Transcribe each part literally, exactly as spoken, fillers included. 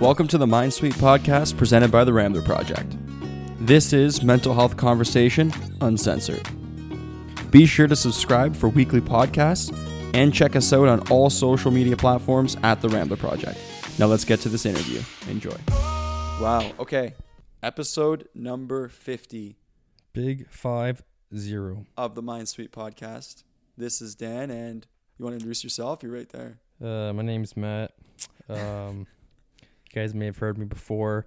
Welcome to the MindSuite Podcast presented by The Rambler Project. This is Mental Health Conversation Uncensored. Be sure to subscribe for weekly podcasts and check us out on all social media platforms at The Rambler Project. Now let's get to this interview. Enjoy. Wow. Okay. Episode number fifty. Big five zero. Of the MindSuite Podcast. This is Dan, and you want to introduce yourself? You're right there. Uh, my name's Matt. Um, you guys may have heard me before.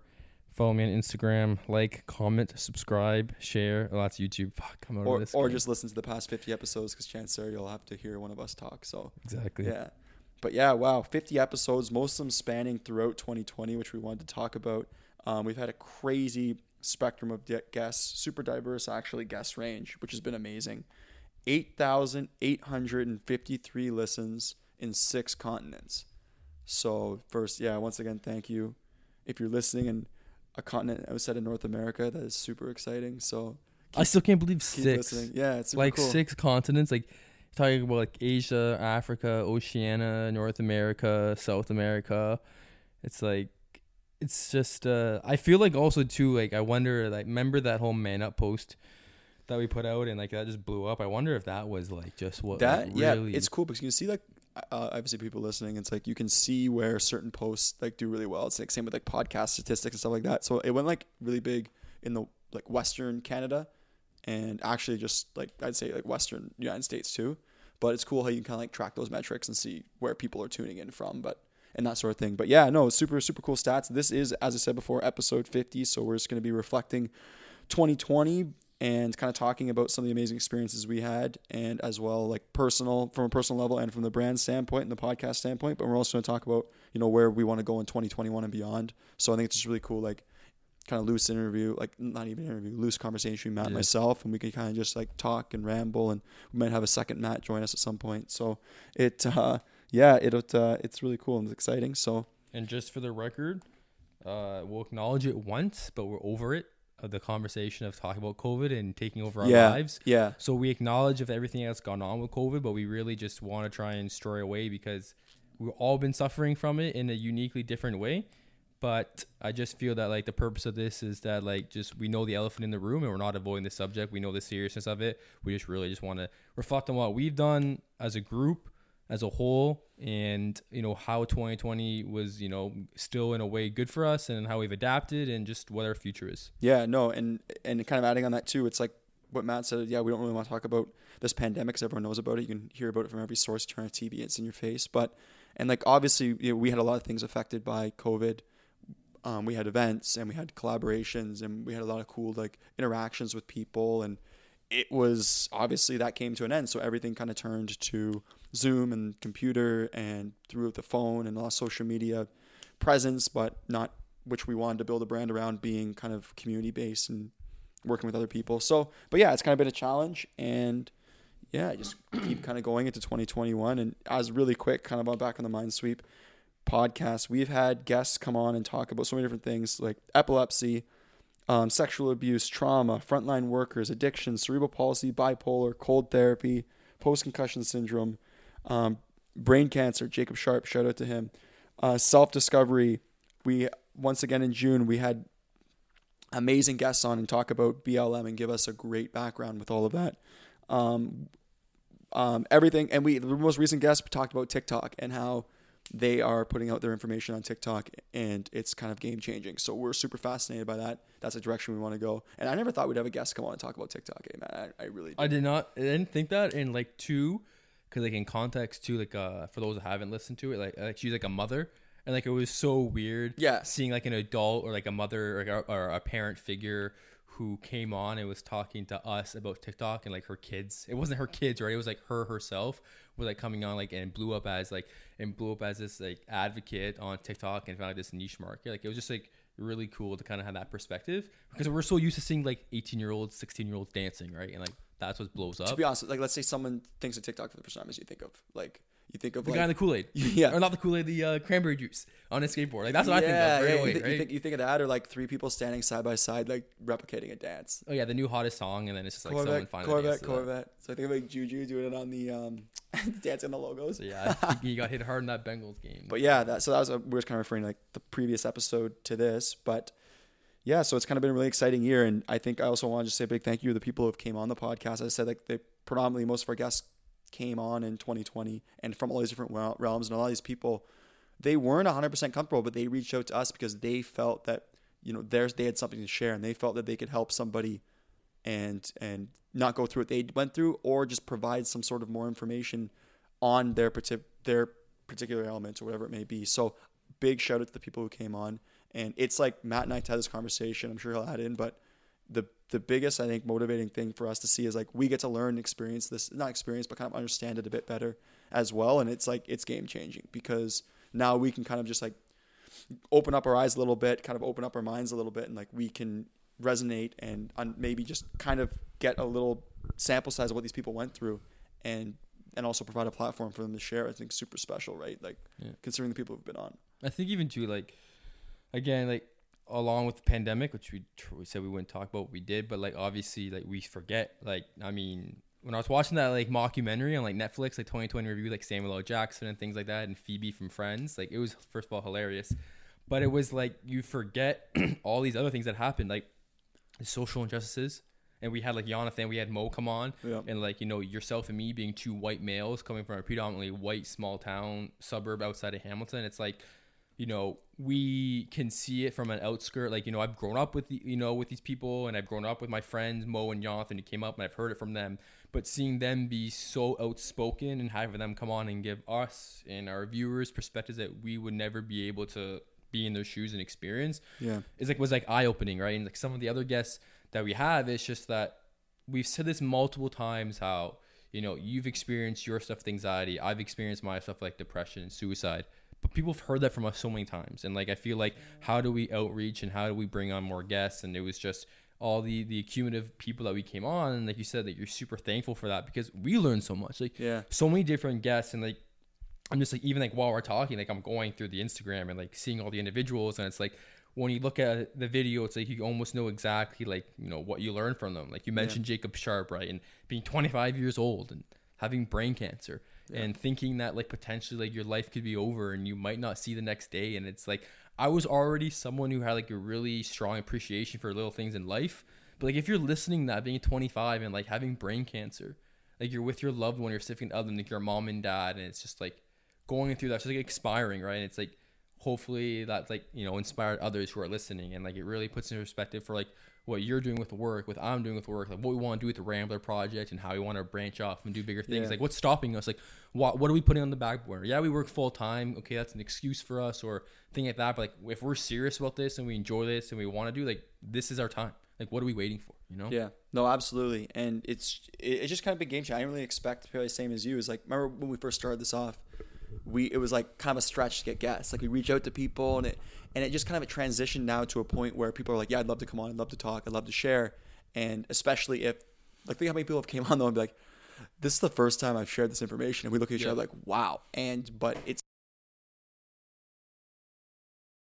Follow me on Instagram. Like, comment, subscribe, share. Oh, that's YouTube. Fuck, I'm over or, this. Or game. Just listen to the past fifty episodes because chances are you'll have to hear one of us talk. So exactly. Yeah. But yeah, wow, fifty episodes, most of them spanning throughout twenty twenty, which we wanted to talk about. Um, we've had a crazy spectrum of guests, super diverse, actually, guest range, which has been amazing. eight thousand eight hundred fifty-three listens in six continents. So first, yeah, once again, thank you. If you're listening in a continent outside of North America, that is super exciting. So keep, I still can't believe six. Listening. Yeah, it's super like cool. Six continents, like talking about like Asia, Africa, Oceania, North America, South America. It's like it's just uh, I feel like also too, like I wonder, like remember that whole Man Up post that we put out and like that just blew up. I wonder if that was like just what that like, really... Yeah, it's cool because you can see like uh, obviously people listening, it's like you can see where certain posts like do really well. It's like same with like podcast statistics and stuff like that. So it went like really big in the like Western Canada and actually just like I'd say like Western United States too. But it's cool how you can kind of like track those metrics and see where people are tuning in from, but and that sort of thing. But yeah, no, super super cool stats. This is, as I said before, episode fifty, so we're just going to be reflecting twenty twenty and kind of talking about some of the amazing experiences we had, and as well like personal, from a personal level and from the brand standpoint and the podcast standpoint. But we're also going to talk about, you know, where we want to go in twenty twenty-one and beyond. So I think it's just really cool, like kind of loose interview, like not even interview, loose conversation with Matt yeah. and myself, and we can kind of just like talk and ramble, and we might have a second Matt join us at some point. So it, uh, yeah, it, uh, it's really cool and it's exciting. So, and just for the record, uh, we'll acknowledge it once, but we're over it. Of the conversation of talking about COVID and taking over our yeah, lives. Yeah. So we acknowledge of everything that's gone on with COVID, but we really just want to try and stray away because we've all been suffering from it in a uniquely different way. But I just feel that like the purpose of this is that like just we know the elephant in the room and we're not avoiding the subject. We know the seriousness of it. We just really just want to reflect on what we've done as a group, as a whole, and you know how twenty twenty was, you know, still in a way good for us, and how we've adapted, and just what our future is. Yeah, no, and and kind of adding on that too, it's like what Matt said. Yeah, we don't really want to talk about this pandemic because everyone knows about it. You can hear about it from every source. Turn on T V, it's in your face. But and like obviously, you know, we had a lot of things affected by COVID. Um, we had events and we had collaborations and we had a lot of cool like interactions with people, and it was obviously that came to an end. So everything kind of turned to Zoom and computer and through the phone and a lot of social media presence, but not which we wanted to build a brand around being kind of community based and working with other people. So, but yeah, it's kind of been a challenge, and yeah, just keep kind of going into twenty twenty-one. And as really quick, kind of on back on the MindSuite podcast, we've had guests come on and talk about so many different things like epilepsy, um, sexual abuse, trauma, frontline workers, addiction, cerebral palsy, bipolar, cold therapy, post-concussion syndrome, um, brain cancer. Jacob Sharp, shout out to him. Uh, self-discovery. We, once again in June, we had amazing guests on and talk about B L M and give us a great background with all of that. Um, um, everything. And we, the most recent guest, we talked about TikTok and how they are putting out their information on TikTok, and it's kind of game changing. So we're super fascinated by that. That's the direction we want to go. And I never thought we'd have a guest come on and talk about TikTok. Hey, man, I, I really did. I did not, I didn't think that. And like two, because like in context too, like uh, for those who haven't listened to it, like, like she's like a mother, and like it was so weird yeah. seeing like an adult or like a mother or, or a parent figure who came on and was talking to us about TikTok and like her kids. It wasn't her kids, right? It was like her herself was like coming on like and blew up as like and blew up as this like advocate on TikTok and found like this niche market. Like it was just like really cool to kind of have that perspective because we're so used to seeing like eighteen year olds, sixteen year olds dancing, right? And like That's what blows up. To be honest, like let's say someone thinks of TikTok for the first time, as you think of like you think of the like, guy in the Kool-Aid, yeah, or not the Kool-Aid, the uh, cranberry juice on a skateboard. Like that's what yeah, I think of. Right yeah, away, you, th- right? you think you think of that, or like three people standing side by side, like replicating a dance. Oh yeah, the new hottest song, and then it's just like Corvette, someone finally Corvette, Corvette. So I think of like Juju doing it on the um, dancing the logos. So yeah, he got hit hard in that Bengals game. But yeah, that so that was we were kind of referring to like the previous episode to this, but. Yeah, so it's kind of been a really exciting year, and I think I also want to just say a big thank you to the people who have came on the podcast. As I said, like, they predominantly, most of our guests came on in twenty twenty, and from all these different realms, and a lot of these people, they weren't one hundred percent comfortable, but they reached out to us because they felt that, you know, theirs, they had something to share, and they felt that they could help somebody and and not go through what they went through, or just provide some sort of more information on their, their particular elements or whatever it may be. So big shout out to the people who came on. And it's like Matt and I had this conversation. I'm sure he'll add in, but the the biggest, I think, motivating thing for us to see is like we get to learn and experience this, not experience, but kind of understand it a bit better as well. And it's like it's game changing because now we can kind of just like open up our eyes a little bit, kind of open up our minds a little bit, and like we can resonate and un- maybe just kind of get a little sample size of what these people went through, and and also provide a platform for them to share. I think super special, right? Like yeah. Considering the people who've been on. I think even too like. Again, like along with the pandemic, which we, tr- we said we wouldn't talk about, we did, but like obviously, like we forget. Like I mean, when I was watching that like mockumentary on like Netflix, like twenty twenty review, like Samuel L. Jackson and things like that, and Phoebe from Friends, like it was first of all hilarious, but it was like you forget all these other things that happened, like the social injustices. And we had like Yonathan, we had Mo come on, yeah. and like you know yourself and me being two white males coming from a predominantly white small town suburb outside of Hamilton. It's like. You know, we can see it from an outskirt. Like, you know, I've grown up with, the, you know, with these people, and I've grown up with my friends, Mo and Yonathan, who came up, and I've heard it from them. But seeing them be so outspoken and having them come on and give us and our viewers perspectives that we would never be able to be in their shoes and experience yeah. is like was like eye-opening, right? And like some of the other guests that we have, it's just that we've said this multiple times how, you know, you've experienced your stuff with anxiety. I've experienced my stuff like depression and suicide. But people have heard that from us so many times. And like, I feel like how do we outreach and how do we bring on more guests? And it was just all the, the cumulative people that we came on. And like you said, that you're super thankful for that because we learned so much, like yeah. so many different guests. And like, I'm just like, even like while we're talking, like I'm going through the Instagram and like seeing all the individuals. And it's like, when you look at the video, it's like you almost know exactly like, you know, what you learned from them. Like you mentioned yeah. Jacob Sharp, right? And being twenty-five years old and having brain cancer. Yeah. And thinking that like potentially like your life could be over and you might not see the next day. And it's like I was already someone who had like a really strong appreciation for little things in life, but like if you're listening to that being twenty-five and like having brain cancer, like you're with your loved one, you're significant other, like your mom and dad, and it's just like going through that, it's just like expiring, right? And it's like hopefully that like you know inspired others who are listening, and like it really puts into perspective for like what you're doing with work, what I'm doing with work, like what we want to do with the Rambler Project and how we want to branch off and do bigger things. Yeah. Like what's stopping us? Like what, what are we putting on the back burner? Yeah, we work full time. Okay, that's an excuse for us or thing like that. But like if we're serious about this and we enjoy this and we want to do, like this is our time. Like what are we waiting for? You know? Yeah. No, absolutely. And it's it's just kind of a big game changer. I didn't really expect to be the same as you. It's like remember when we first started this off, we it was like kind of a stretch to get guests. Like we reach out to people and it. And it just kind of a transitioned now to a point where people are like, yeah, I'd love to come on. I'd love to talk. I'd love to share. And especially if, like, think how many people have came on, though, and be like, this is the first time I've shared this information. And we look at each yeah. other like, wow. And, but it's.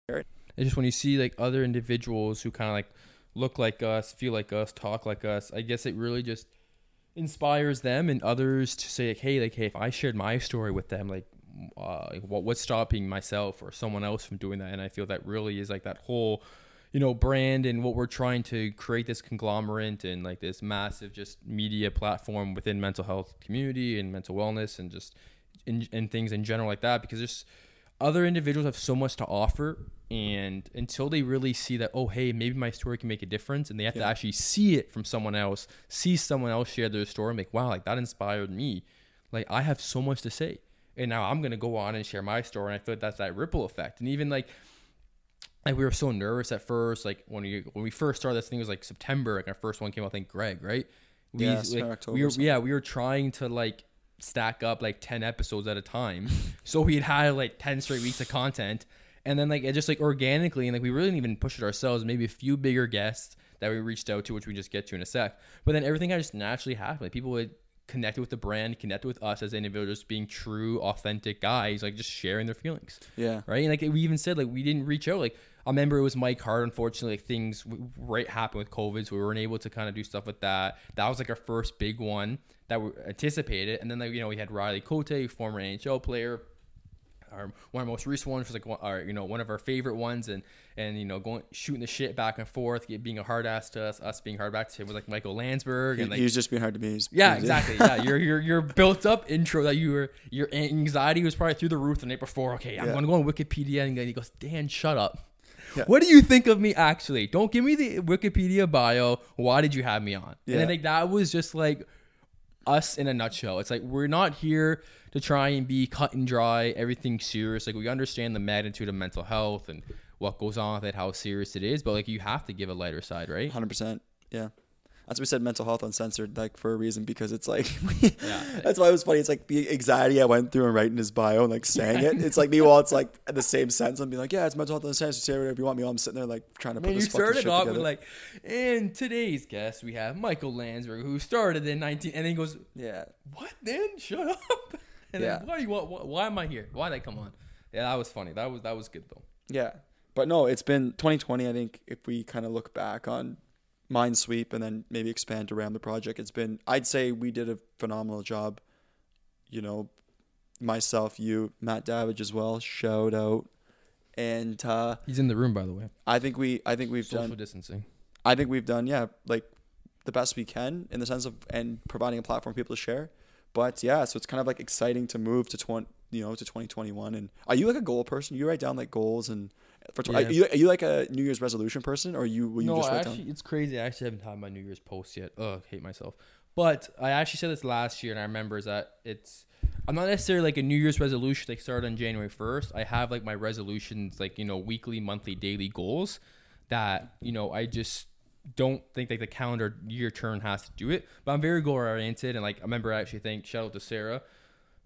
It's just when you see, like, other individuals who kind of, like, look like us, feel like us, talk like us, I guess it really just inspires them and others to say, like, hey, like, hey, if I shared my story with them, like, Uh, what what's stopping myself or someone else from doing that? And I feel that really is like that whole, you know, brand and what we're trying to create, this conglomerate and like this massive just media platform within mental health community and mental wellness and just in, and things in general like that, because there's other individuals have so much to offer, and until they really see that, oh hey, maybe my story can make a difference, and they have yeah. to actually see it from someone else, see someone else share their story and like, wow, like that inspired me, like I have so much to say. And now I'm going to go on and share my story. And I feel like that's that ripple effect. And even like, like we were so nervous at first. Like when we, when we first started this thing, it was like September. Like our first one came out, I think Greg, right? We, yeah, like, October. We were, yeah, we were trying to like stack up like ten episodes at a time. So we had had like ten straight weeks of content. And then like, it just like organically, and like we really didn't even push it ourselves. Maybe a few bigger guests that we reached out to, which we just get to in a sec. But then everything had just naturally happened. Like, people would connect with the brand, connect with us as individuals, being true, authentic guys, like just sharing their feelings. Yeah. Right. And like we even said, like, we didn't reach out. Like, I remember it was Mike Hart. Unfortunately, like, things right happened with COVID, so we weren't able to kind of do stuff with that. That was like our first big one that we anticipated. And then, like, you know, we had Riley Cote, former N H L player. Our, one of our most recent ones was like one, our, you know, one of our favorite ones, and and you know, going shooting the shit back and forth, being a hard ass to us, us being hard back to him, was like Michael Landsberg, and he, like, he was just being hard to be. Yeah, exactly. Yeah, your your your built up intro that you were, your anxiety was probably through the roof the night before. Okay, I'm yeah. gonna go on Wikipedia, and then he goes, Dan, shut up. Yeah. What do you think of me? Actually, don't give me the Wikipedia bio. Why did you have me on? Yeah. And then, like, that was just like us in a nutshell. It's like, we're not here to try and be cut and dry, everything serious. Like, we understand the magnitude of mental health and what goes on with it, how serious it is, but like, you have to give a lighter side, right? one hundred percent. Yeah, that's what we said, Mental Health Uncensored, like, for a reason, because it's like yeah. that's why it was funny. It's like the anxiety I went through and writing his bio and like saying yeah. it it's like, meanwhile it's like the same sentence. I'm being like, yeah, it's Mental Health Uncensored, say whatever you want me. While I'm sitting there like trying to put Man, this you fucking shit off together. With like, and today's guest, we have Michael Landsberg, who started in nineteen, and then he goes, yeah, what, then shut up. And yeah. then, why do you want, why, why am I here? Why did I come on? Yeah, that was funny. That was that was good though. Yeah, but no, it's been twenty twenty. I think if we kind of look back on MindSuite and then maybe expand around the project, it's been, I'd say we did a phenomenal job. You know, myself, you, Matt Davidge as well. Shout out, and uh, he's in the room, by the way. I think we, I think we've social done social distancing. I think we've done yeah, like the best we can in the sense of and providing a platform for people to share. But yeah, so it's kind of like exciting to move to twenty, you know, to twenty twenty-one. And are you like a goal person? You write down like goals and for tw- yeah. are, you, are you like a New Year's resolution person, or are you? Will you no, just write actually, down? It's crazy. I actually haven't had my New Year's post yet. Ugh, hate myself. But I actually said this last year, and I remember is that it's. I'm not necessarily like a New Year's resolution. Like, started on January first. I have like my resolutions, like, you know, weekly, monthly, daily goals that, you know, I just don't think like the calendar year turn has to do it, but I'm very goal oriented. And like, I remember, I actually think, shout out to Sarah,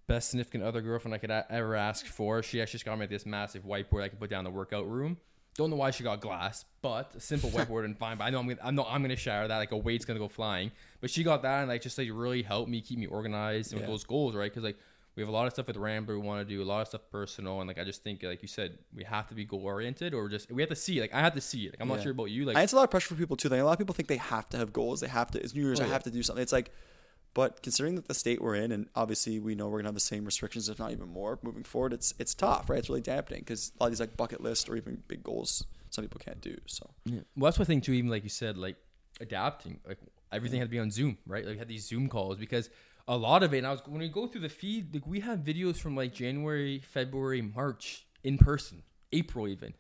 best significant other girlfriend I could a- ever ask for. She actually just got me this massive whiteboard I can put down the workout room. Don't know why she got glass, but a simple whiteboard and fine. But I know I'm gonna, I know I'm gonna shower that, like a weight's gonna go flying. But she got that and like just like really helped me keep me organized and yeah. with those goals, right? Because like we have a lot of stuff with Rambler we want to do, a lot of stuff personal, and like I just think, like you said, we have to be goal oriented, or just we have to see. Like I have to see it. Like I'm yeah. not sure about you. Like it's a lot of pressure for people too. Like a lot of people think they have to have goals. They have to. It's New Year's. Oh, I yeah. have to do something. It's like, but considering that the state we're in, and obviously we know we're gonna have the same restrictions, if not even more, moving forward. It's it's tough, right? It's really dampening because a lot of these like bucket lists or even big goals, some people can't do. So yeah. Well, that's one thing too. Even like you said, like adapting. Like everything had to be on Zoom, right? Like we had these Zoom calls because. A lot of it, and I was when we go through the feed, like we have videos from like January, February, March in person, April even,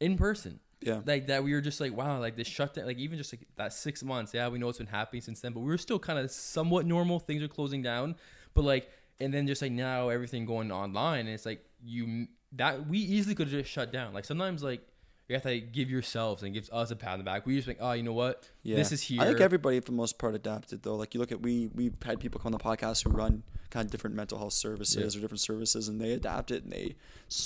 in person. Yeah, like that we were just like, wow, like this shutdown, like even just like that six months. Yeah, we know it's been happening since then, but we were still kind of somewhat normal. Things are closing down, but like, and then just like now everything going online, and it's like you that we easily could have just shut down. Like sometimes like. You have to like, give yourselves and gives us a pat on the back. We just think, oh, you know what? Yeah. This is here. I think everybody, for the most part, adapted, though. Like, you look at, we, we've had people come on the podcast who run kind of different mental health services yeah. or different services, and they adapted and they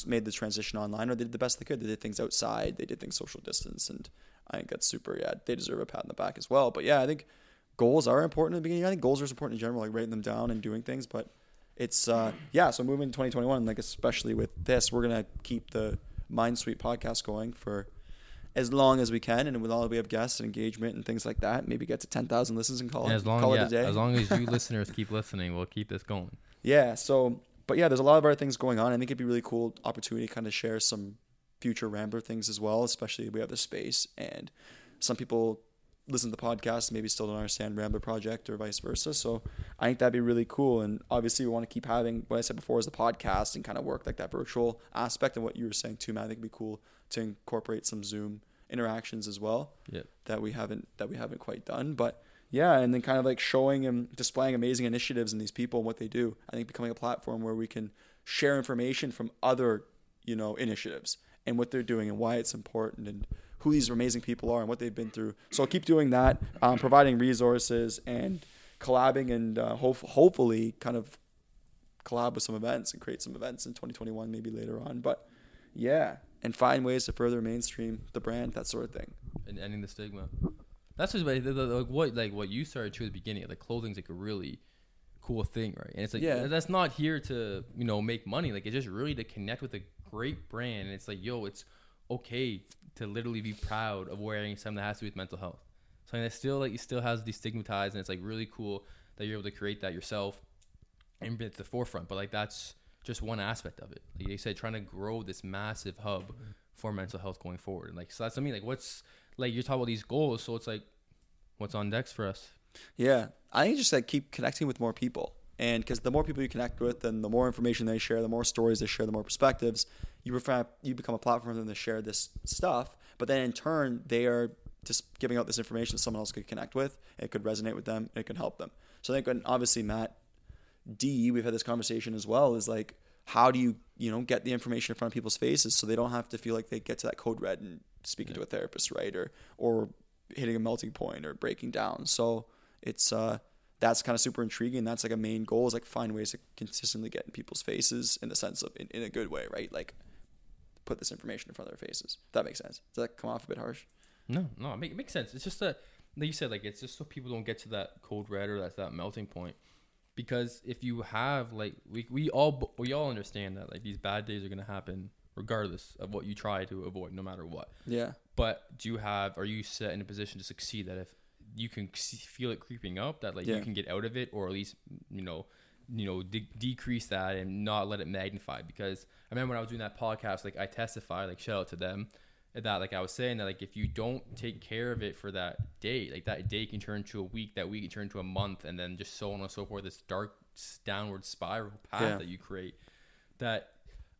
made the transition online, or they did the best they could. They did things outside. They did things social distance. And I think that's super, yeah, they deserve a pat on the back as well. But, yeah, I think goals are important in the beginning. I think goals are important in general, like writing them down and doing things. But it's, uh, yeah, so moving to twenty twenty-one, like especially with this, we're going to keep the MindSuite podcast going for as long as we can, and with all we have guests and engagement and things like that, maybe get to ten thousand listens and call, and as long, call yeah, it a day. As long as you listeners keep listening, we'll keep this going. Yeah, so, but yeah, there's a lot of other things going on. I think it'd be a really cool opportunity to kind of share some future Rambler things as well, especially if we have the space, and some people listen to the podcast and maybe still don't understand Rambler Project or vice versa. So I think that'd be really cool. And obviously we want to keep having what I said before is the podcast and kind of work like that virtual aspect, and what you were saying too, man, I think it'd be cool to incorporate some Zoom interactions as well. Yeah. That we haven't that we haven't quite done. But yeah, and then kind of like showing and displaying amazing initiatives in these people and what they do. I think becoming a platform where we can share information from other, you know, initiatives and what they're doing and why it's important and who these amazing people are and what they've been through. So I'll keep doing that, um, providing resources and collabing, and uh, hope, hopefully kind of collab with some events and create some events in twenty twenty-one, maybe later on. But yeah, and find ways to further mainstream the brand, that sort of thing. And ending the stigma. That's just like, like what like what you started to at the beginning. Like clothing's like a really cool thing, right? And it's like yeah. that's not here to, you know, make money. Like it's just really to connect with a great brand. And it's like, yo, it's okay to literally be proud of wearing something that has to do with mental health. Something that still like it still has these stigmatized, and it's like really cool that you're able to create that yourself and be at the forefront. But like that's just one aspect of it. Like they said, trying to grow this massive hub for mental health going forward. And like so that's what I mean. Like what's like you're talking about these goals, so it's like what's on decks for us? Yeah, I think just like keep connecting with more people, and because the more people you connect with, and the more information they share, the more stories they share, the more perspectives you prefer, you become a platform for them to share this stuff. But then in turn, they are just giving out this information that someone else could connect with. It could resonate with them. It could help them. So I think, and obviously Matt D, we've had this conversation as well. Is like, how do you you know get the information in front of people's faces so they don't have to feel like they get to that code red and speaking yeah. to a therapist, right, or or hitting a melting point or breaking down. So it's uh that's kind of super intriguing. That's like a main goal, is like find ways to consistently get in people's faces in the sense of in, in a good way, right? Like put this information in front of their faces. If that makes sense. Does that come off a bit harsh? No, no, it, make, it makes sense. It's just that, like you said, like it's just so people don't get to that code red or that's that melting point. Because if you have like we we all we all understand that like these bad days are gonna happen regardless of what you try to avoid, no matter what. Yeah. But do you have are you set in a position to succeed that if you can feel it creeping up, that like yeah. you can get out of it, or at least you know you know de- decrease that and not let it magnify? Because I remember when I was doing that podcast, like I testified, like shout out to them, that like I was saying that like if you don't take care of it for that day, like that day can turn to a week, that week can turn to a month, and then just so on and so forth, this dark downward spiral path yeah. that you create. That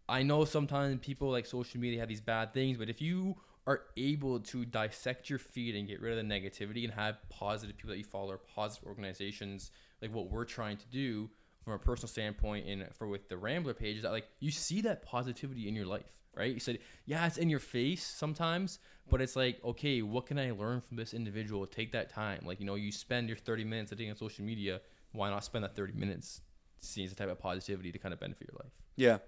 I know sometimes people like social media have these bad things, but if you are able to dissect your feed and get rid of the negativity and have positive people that you follow or positive organizations, like what we're trying to do from a personal standpoint and for with the Rambler page, is that like you see that positivity in your life, right? You said, yeah, it's in your face sometimes, but it's like, okay, what can I learn from this individual? Take that time. Like, you know, you spend your thirty minutes a day on social media. Why not spend that thirty minutes seeing the type of positivity to kind of benefit your life? Yeah.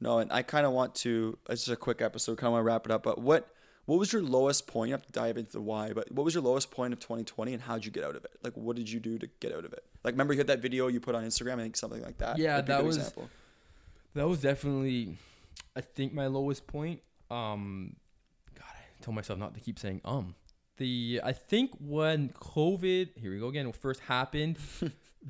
No, and I kind of want to, it's just a quick episode, kind of want to wrap it up, but what, What was your lowest point? You have to dive into the why, but what was your lowest point of twenty twenty and how'd you get out of it? Like, what did you do to get out of it? Like, remember you had that video you put on Instagram, I think something like that. Yeah, that was, example. that was definitely, I think my lowest point. Um, God, I told myself not to keep saying, um, the, I think when COVID, here we go again, first happened,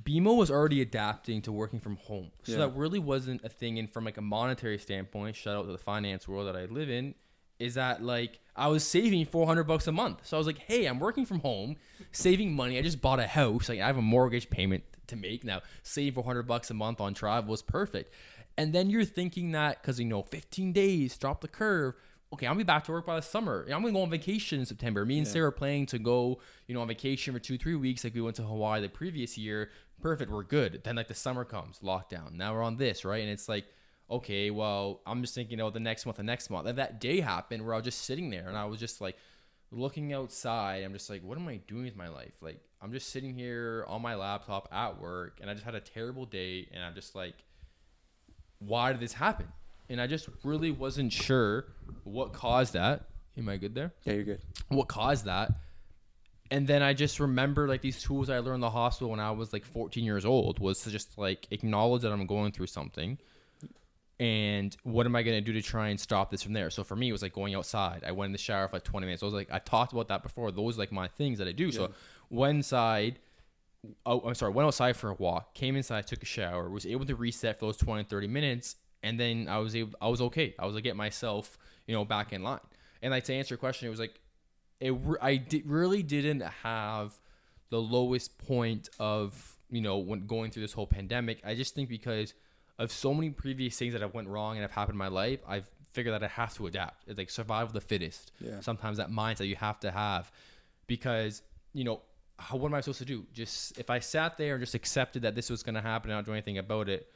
B M O was already adapting to working from home. So yeah. that really wasn't a thing. And from like a monetary standpoint, shout out to the finance world that I live in, is that like I was saving four hundred bucks a month. So I was like, hey, I'm working from home, saving money. I just bought a house. Like I have a mortgage payment to make now. Save four hundred bucks a month on travel is perfect. And then you're thinking that because, you know, fifteen days, drop the curve. Okay, I'll be back to work by the summer. I'm going to go on vacation in September. Me and yeah. Sarah are planning to go, you know, on vacation for two, three weeks. Like we went to Hawaii the previous year. Perfect. We're good. Then like the summer comes, lockdown. Now we're on this, right? And it's like, okay, well, I'm just thinking, oh, the next month, the next month. And that day happened where I was just sitting there and I was just like looking outside. I'm just like, what am I doing with my life? Like, I'm just sitting here on my laptop at work and I just had a terrible day. And I'm just like, why did this happen? And I just really wasn't sure what caused that. Am I good there? Yeah, you're good. What caused that? And then I just remember like these tools I learned in the hospital when I was like fourteen years old was to just like acknowledge that I'm going through something. And what am I going to do to try and stop this from there? So for me, it was like going outside. I went in the shower for like twenty minutes. I was like, I talked about that before. Those are like my things that I do. Yeah. So went inside, oh, I'm sorry, went outside for a walk, came inside, took a shower, was able to reset for those twenty, thirty minutes. And then I was able, I was okay. I was like, get myself, you know, back in line. And like to answer your question, it was like, it. I did, really didn't have the lowest point of, you know, when going through this whole pandemic. I just think because of so many previous things that have went wrong and have happened in my life, I've figured that I have to adapt. It's like survival of the fittest. Yeah. Sometimes that mindset you have to have because, you know, how, what am I supposed to do? Just if I sat there and just accepted that this was going to happen and not do anything about it,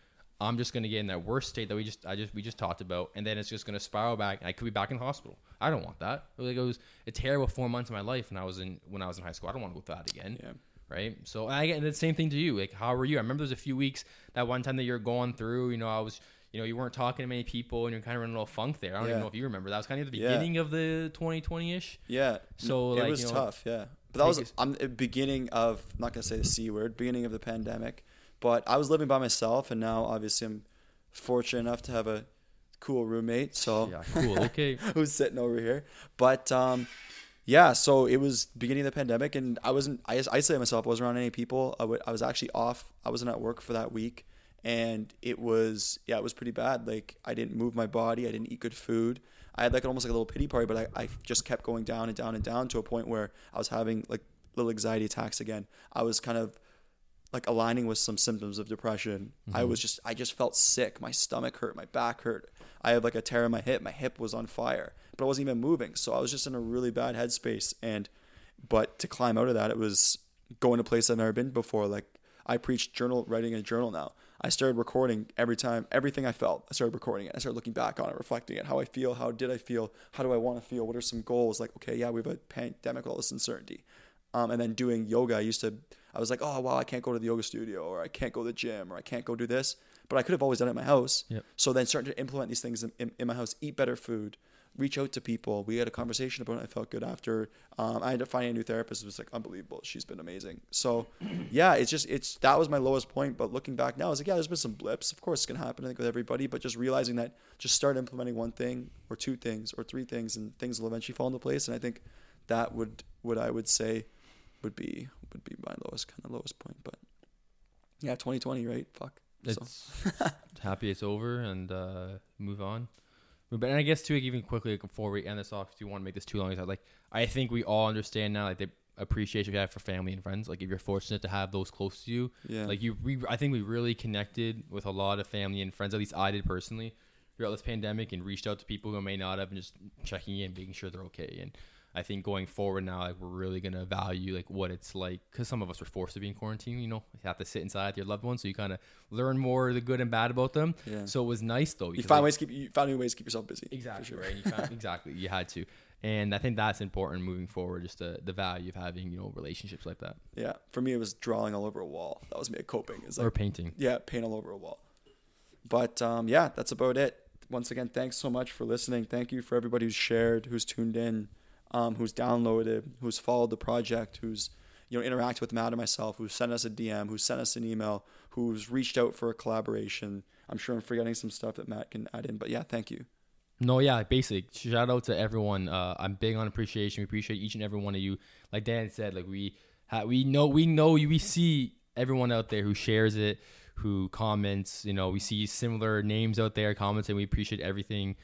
I'm just going to get in that worst state that we just I just we just talked about, and then it's just going to spiral back, and I could be back in the hospital. I don't want that. It was, like, it was a terrible four months of my life when I was in when I was in high school. I don't want to go through that again. Yeah. Right. So I get the same thing to you. Like, how were you? I remember there's a few weeks that one time that you're going through, you know, I was, you know, you weren't talking to many people and you're kind of running a little funk there. I don't yeah. even know if you remember. That was kind of the beginning yeah. of the twenty twenty ish. Yeah. So it like, was you know, tough. Yeah. But that was I'm the beginning of, I'm not going to say the C word, beginning of the pandemic. But I was living by myself, and now obviously I'm fortunate enough to have a cool roommate. So yeah, cool. Okay. Who's sitting over here. But um, yeah, so it was beginning of the pandemic, and I wasn't, I just isolated myself. I wasn't around any people. I, w- I was actually off. I wasn't at work for that week. And it was, yeah, it was pretty bad. Like, I didn't move my body. I didn't eat good food. I had like almost like a little pity party, but I, I just kept going down and down and down to a point where I was having like little anxiety attacks again. I was kind of like aligning with some symptoms of depression. Mm-hmm. I was just, I just felt sick. My stomach hurt. My back hurt. I had like a tear in my hip. My hip was on fire, but I wasn't even moving. So I was just in a really bad headspace. And, but to climb out of that, it was going to places I've never been before. Like, I preached journal, writing a journal now. I started recording every time, everything I felt, I started recording it. I started looking back on it, reflecting it, how I feel, how did I feel, how do I want to feel, what are some goals? Like, okay, yeah, we have a pandemic, all this uncertainty. Um, and then doing yoga, I used to, I was like, oh, wow, I can't go to the yoga studio, or I can't go to the gym, or I can't go do this. But I could have always done it at my house. Yep. So then starting to implement these things in, in, in my house, eat better food, reach out to people. We had a conversation about it. I felt good after. Um, I ended up finding a new therapist. It was like unbelievable. She's been amazing. So yeah, it's just, it's, that was my lowest point. But looking back now, I was like, yeah, there's been some blips. Of course it's going to happen, I think, with everybody, but just realizing that just start implementing one thing or two things or three things, and things will eventually fall into place. And I think that would, what I would say would be, would be my lowest, kind of lowest point. But yeah, twenty twenty, right? Fuck. It's so. Happy it's over, and uh, move on. But and I guess too, like, even quickly, like, before we end this off, if you want to make this too long, like, I think we all understand now, like, the appreciation we have for family and friends. Like, if you're fortunate to have those close to you, yeah. Like you, we, I think we really connected with a lot of family and friends. At least I did personally throughout this pandemic, and reached out to people who I may not have, and just checking in, making sure they're okay. And I think going forward now, like, we're really gonna value like what it's like, because some of us were forced to be in quarantine. You know, you have to sit inside with your loved ones, so you kind of learn more of the good and bad about them. Yeah. So it was nice though. You find like, ways to keep you found new ways to keep yourself busy. Exactly, sure. Right. You found, exactly, you had to, and I think that's important moving forward. Just the, the value of having, you know, relationships like that. Yeah, for me it was drawing all over a wall. That was me coping. Like, or painting. Yeah, paint all over a wall. But um, yeah, that's about it. Once again, thanks so much for listening. Thank you for everybody who's shared, who's tuned in. Um, who's downloaded, who's followed the project, who's, you know, interacted with Matt and myself, who's sent us a D M, who's sent us an email, who's reached out for a collaboration. I'm sure I'm forgetting some stuff that Matt can add in, but yeah, thank you. No, yeah, basically, shout out to everyone. Uh, I'm big on appreciation. We appreciate each and every one of you. Like Dan said, like we ha- we know we know you. We see everyone out there who shares it, who comments. You know, we see similar names out there comments, and we appreciate everything.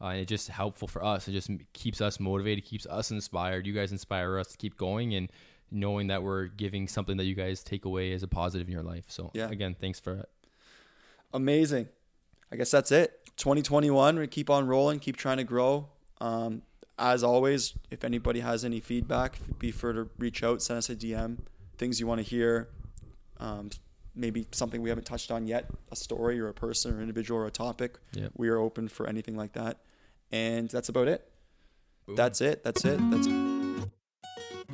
Uh, and it's just helpful for us. It just keeps us motivated, keeps us inspired. You guys inspire us to keep going, and knowing that we're giving something that you guys take away as a positive in your life. So yeah. Again, thanks for it. Amazing. I guess that's it. twenty twenty-one, we keep on rolling, keep trying to grow. Um, as always, if anybody has any feedback, be sure to reach out, send us a D M, things you want to hear, um, maybe something we haven't touched on yet, a story or a person or individual or a topic. Yep. We are open for anything like that. And that's about it. Boom. That's it. That's it. That's it.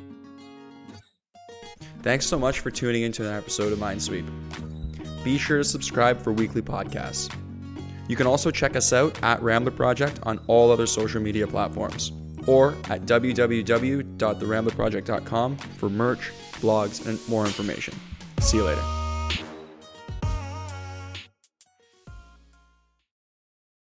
Thanks so much for tuning into another episode of MindSuite. Be sure to subscribe for weekly podcasts. You can also check us out at Rambler Project on all other social media platforms, or at w w w dot the rambler project dot com for merch, blogs, and more information. See you later.